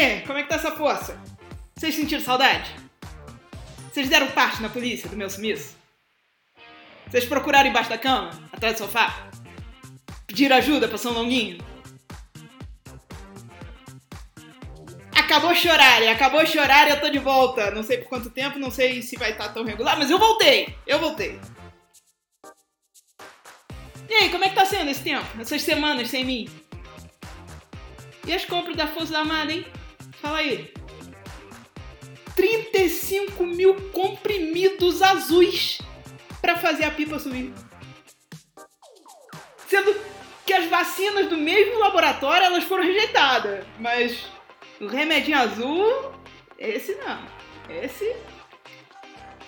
aí, como é que tá essa força? Vocês sentiram saudade? Vocês deram parte na polícia do meu sumiço? Vocês procuraram embaixo da cama, atrás do sofá? Pediram ajuda pra São Longuinho? Acabou chorar e eu tô de volta. Não sei por quanto tempo, não sei se vai estar tão regular, mas eu voltei. E aí, como é que tá sendo esse tempo? Essas semanas sem mim? E as compras da Força Armada, hein? Fala aí. 35 mil comprimidos azuis pra fazer a pipa subir. Sendo que as vacinas do mesmo laboratório, elas foram rejeitadas, mas... o remedinho azul, esse não. Esse,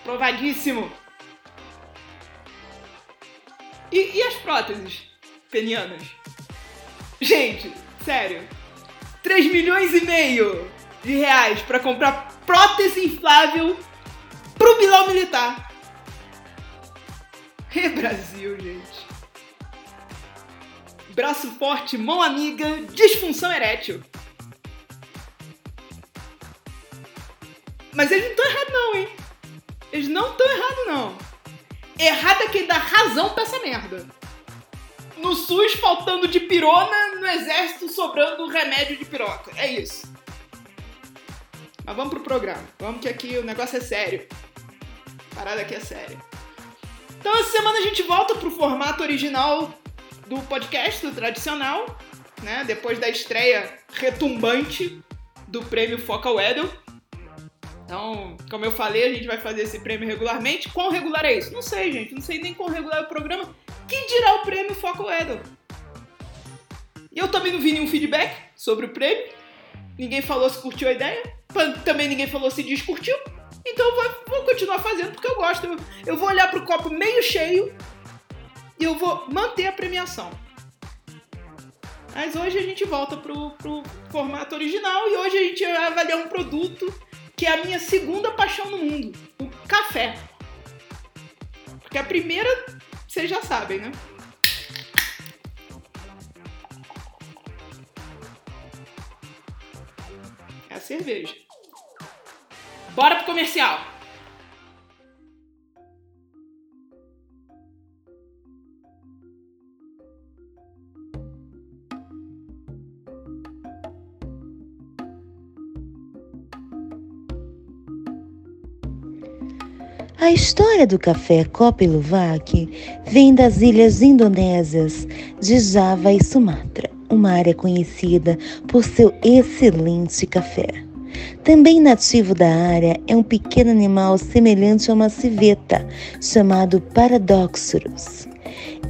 provadíssimo. E as próteses penianas? Gente, sério. 3 milhões e meio de reais pra comprar prótese inflável pro Bilal Militar. É Brasil, gente. Braço forte, mão amiga, disfunção erétil. Mas eles não estão errados não, hein? Eles não estão errados não. Errado é quem dá razão pra essa merda. No SUS faltando de pirona, no exército sobrando remédio de piroca. É isso. Mas vamos pro programa. Vamos que aqui o negócio é sério. A parada aqui é séria. Então essa semana a gente volta pro formato original do podcast, do tradicional, né? Depois da estreia retumbante do prêmio Foca Wedel. Então, como eu falei, a gente vai fazer esse prêmio regularmente. Quão regular é isso? Não sei, gente. Não sei nem quão regular é o programa. Quem dirá o prêmio Foca Wedel? E eu também não vi nenhum feedback sobre o prêmio. Ninguém falou se curtiu a ideia. Também ninguém falou se descurtiu. Então eu vou continuar fazendo porque eu gosto. Eu vou olhar pro copo meio cheio e eu vou manter a premiação. Mas hoje a gente volta pro formato original e hoje a gente vai avaliar um produto que é a minha segunda paixão no mundo, o café. Porque a primeira, vocês já sabem, né? É a cerveja. Bora pro comercial! A história do café Kopi Luwak vem das ilhas indonésias de Java e Sumatra, uma área conhecida por seu excelente café. Também nativo da área é um pequeno animal semelhante a uma civeta, chamado Paradoxurus.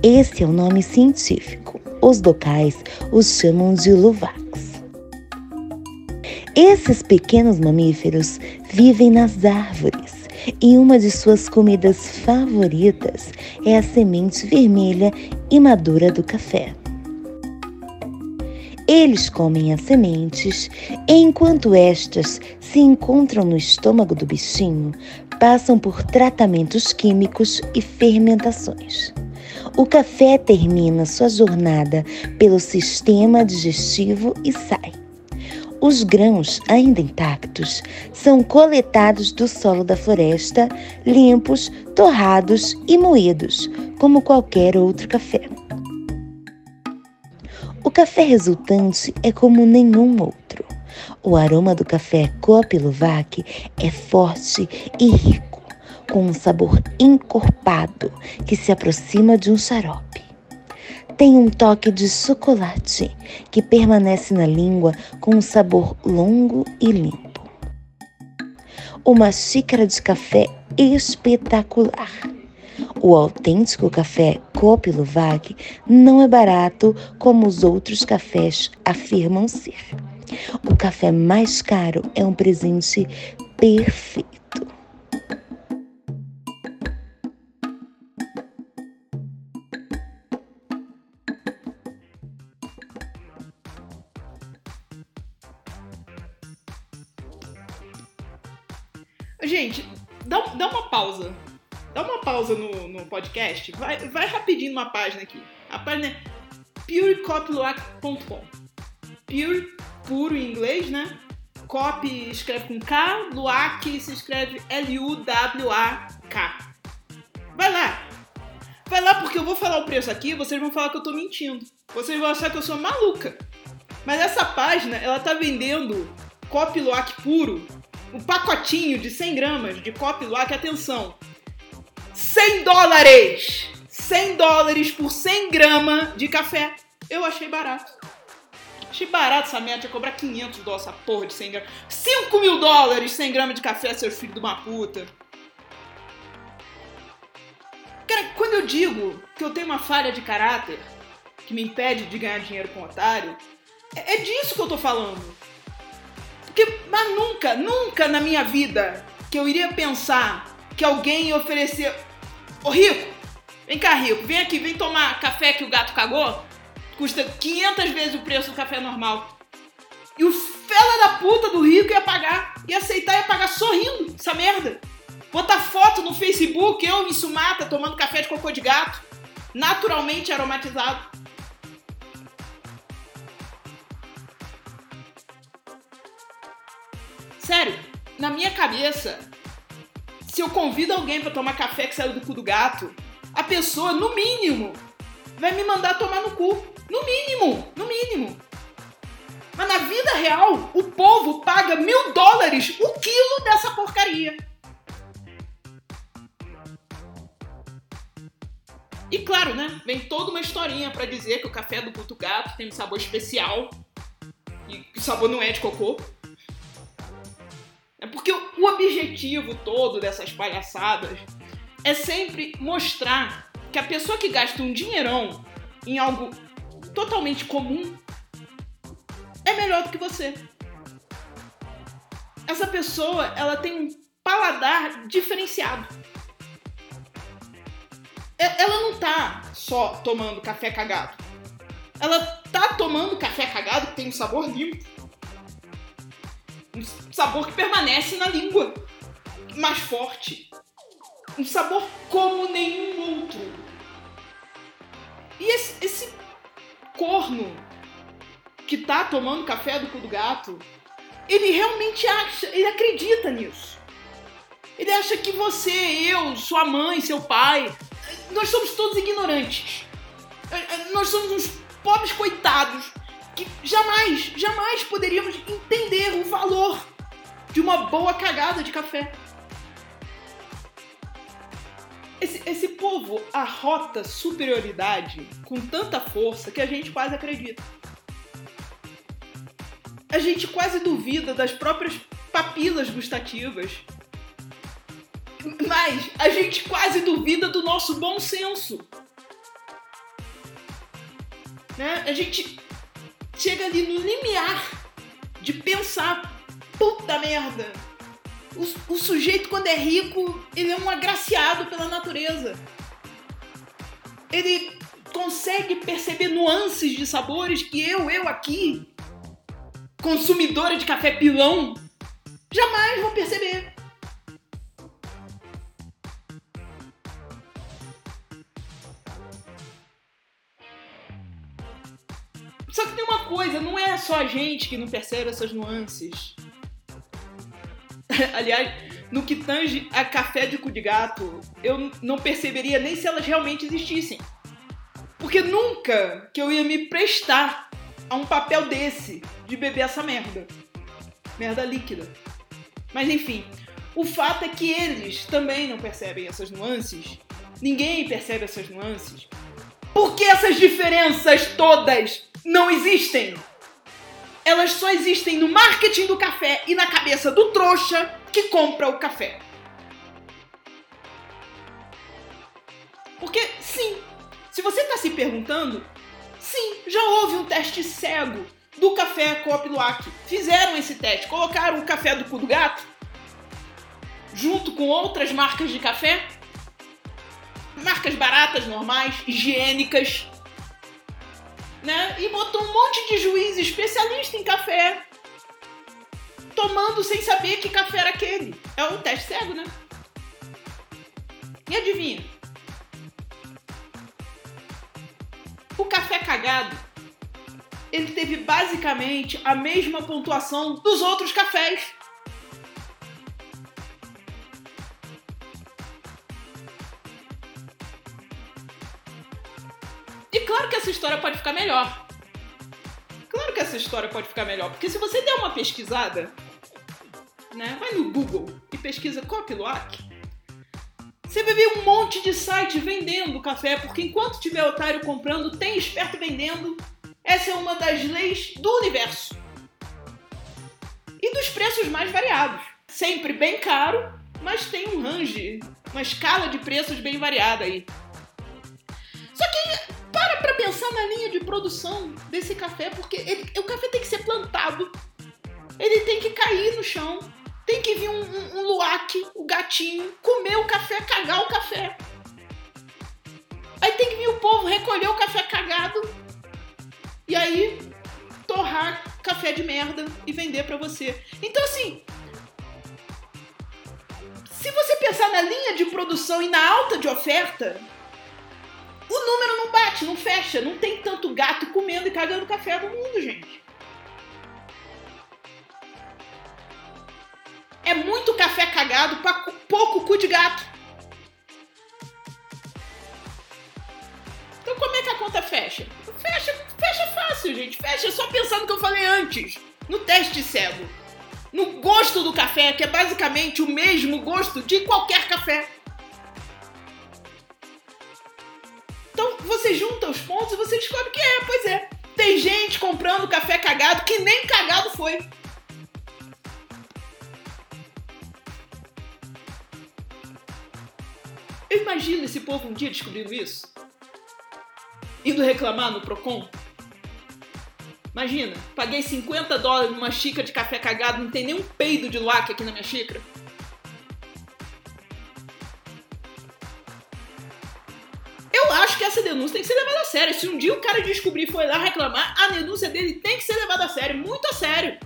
Esse é o nome científico. Os locais os chamam de luwaks. Esses pequenos mamíferos vivem nas árvores. E uma de suas comidas favoritas é a semente vermelha e madura do café. Eles comem as sementes, e enquanto estas se encontram no estômago do bichinho, passam por tratamentos químicos e fermentações. O café termina sua jornada pelo sistema digestivo e sai. Os grãos, ainda intactos, são coletados do solo da floresta, limpos, torrados e moídos, como qualquer outro café. O café resultante é como nenhum outro. O aroma do café Kopi Luwak é forte e rico, com um sabor encorpado que se aproxima de um xarope. Tem um toque de chocolate que permanece na língua com um sabor longo e limpo. Uma xícara de café espetacular. O autêntico café Kopi Luwak não é barato como os outros cafés afirmam ser. O café mais caro é um presente perfeito. Gente, dá uma pausa. Dá uma pausa no podcast. Vai rapidinho numa página aqui. A página é purecopluac.com. Pure, puro em inglês, né? Kopi escreve com K, Luwak se escreve Luwak. Vai lá! Vai lá, porque eu vou falar o preço aqui, vocês vão falar que eu tô mentindo. Vocês vão achar que eu sou maluca. Mas essa página, ela tá vendendo Kopi Luwak puro, um pacotinho de 100 gramas de Kopi Luwak, atenção, $100! $100 por 100 gramas de café. Eu achei barato. Achei barato essa merda, ia cobrar $500, essa porra de 100 gramas. $5.000, 100 gramas de café, seus filhos de uma puta. Cara, quando eu digo que eu tenho uma falha de caráter, que me impede de ganhar dinheiro com otário, é disso que eu tô falando. Porque, mas nunca na minha vida que eu iria pensar que alguém ia oferecer... Ô, Rico, vem cá, Rico, vem aqui, vem tomar café que o gato cagou. Custa 500 vezes o preço do café normal. E o fela da puta do Rico ia pagar, ia aceitar, ia pagar sorrindo essa merda. Botar foto no Facebook, eu em Sumatra, tomando café de cocô de gato, naturalmente aromatizado. Sério, na minha cabeça, se eu convido alguém pra tomar café que saiu do cu do gato, a pessoa, no mínimo, vai me mandar tomar no cu. No mínimo. Mas na vida real, o povo paga $1.000 o quilo dessa porcaria. E claro, né? Vem toda uma historinha pra dizer que o café do cu do gato tem um sabor especial e o sabor não é de cocô. É porque o objetivo todo dessas palhaçadas é sempre mostrar que a pessoa que gasta um dinheirão em algo totalmente comum é melhor do que você. Essa pessoa, ela tem um paladar diferenciado. Ela não tá só tomando café cagado. Ela tá tomando café cagado que tem um sabor limpo. Um sabor que permanece na língua. Mais forte. Um sabor como nenhum outro. E esse corno que tá tomando café do cu do gato, ele realmente acha, ele acredita nisso. Ele acha que você, eu, sua mãe, seu pai... Nós somos todos ignorantes. Nós somos uns pobres coitados que jamais poderíamos entender o valor de uma boa cagada de café. Esse povo arrota superioridade com tanta força que a gente quase acredita. A gente quase duvida das próprias papilas gustativas. Mas a gente quase duvida do nosso bom senso. Né? A gente chega ali no limiar de pensar, puta merda, o sujeito quando é rico, ele é um agraciado pela natureza. Ele consegue perceber nuances de sabores que eu aqui, consumidora de café pilão, jamais vou perceber. Só que tem uma coisa, não é só a gente que não percebe essas nuances. Aliás, no que tange a café de cu de gato, eu não perceberia nem se elas realmente existissem. Porque nunca que eu ia me prestar a um papel desse, de beber essa merda. Merda líquida. Mas enfim, o fato é que eles também não percebem essas nuances. Ninguém percebe essas nuances. Por que essas diferenças todas não existem? Elas só existem no marketing do café e na cabeça do trouxa que compra o café. Porque, sim, se você está se perguntando, sim, já houve um teste cego do café Kopi Luwak. Fizeram esse teste, colocaram o café do cu do gato junto com outras marcas de café, marcas baratas, normais, higiênicas, né? E botou um monte de juiz especialista em café tomando sem saber que café era aquele. É um teste cego, né? E adivinha? O café cagado ele teve basicamente a mesma pontuação dos outros cafés. E claro que essa história pode ficar melhor. Claro que essa história pode ficar melhor, porque se você der uma pesquisada, né, vai no Google e pesquisa Kopi Luwak, você vai ver um monte de site vendendo café, porque enquanto tiver otário comprando, tem esperto vendendo. Essa é uma das leis do universo. E dos preços mais variados. Sempre bem caro, mas tem um range, uma escala de preços bem variada aí. Só que para pensar na linha de produção desse café, porque o café tem que ser plantado, ele tem que cair no chão. Tem que vir um luwak, o gatinho, comer o café, cagar o café. Aí tem que vir o povo recolher o café cagado e aí torrar café de merda e vender pra você. Então assim, se você pensar na linha de produção e na alta de oferta, o número não bate, não fecha. Não tem tanto gato comendo e cagando café no mundo, gente. É muito café cagado pra pouco cu de gato. Então como é que a conta fecha? Fecha fácil, gente. Fecha só pensando no que eu falei antes. No teste cego. No gosto do café, que é basicamente o mesmo gosto de qualquer café. Então você junta os pontos e você descobre que é, pois é. Tem gente comprando café cagado que nem cagado foi. Imagina esse povo um dia descobrindo isso, indo reclamar no Procon. Imagina, paguei $50 numa xícara de café cagado, não tem nenhum peido de luwak aqui na minha xícara. Eu acho que essa denúncia tem que ser levada a sério. Se um dia o cara descobrir e foi lá reclamar, a denúncia dele tem que ser levada a sério, muito a sério.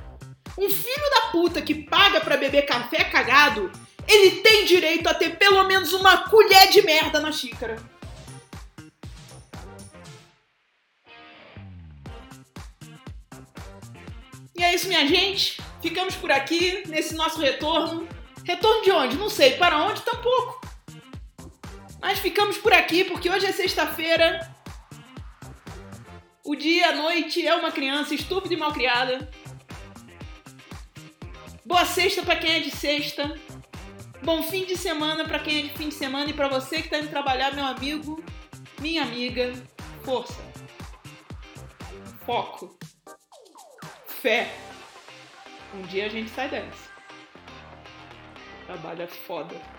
Um filho da puta que paga pra beber café cagado, ele tem direito a ter pelo menos uma colher de merda na xícara. E é isso, minha gente. Ficamos por aqui, nesse nosso retorno. Retorno de onde? Não sei. Para onde? Tampouco. Mas ficamos por aqui, porque hoje é sexta-feira. O dia, a noite, é uma criança estúpida e malcriada. Boa sexta pra quem é de sexta. Bom fim de semana pra quem é de fim de semana e pra você que tá indo trabalhar, meu amigo, minha amiga, força, foco, fé. Um dia a gente sai dessa. Trabalho é foda.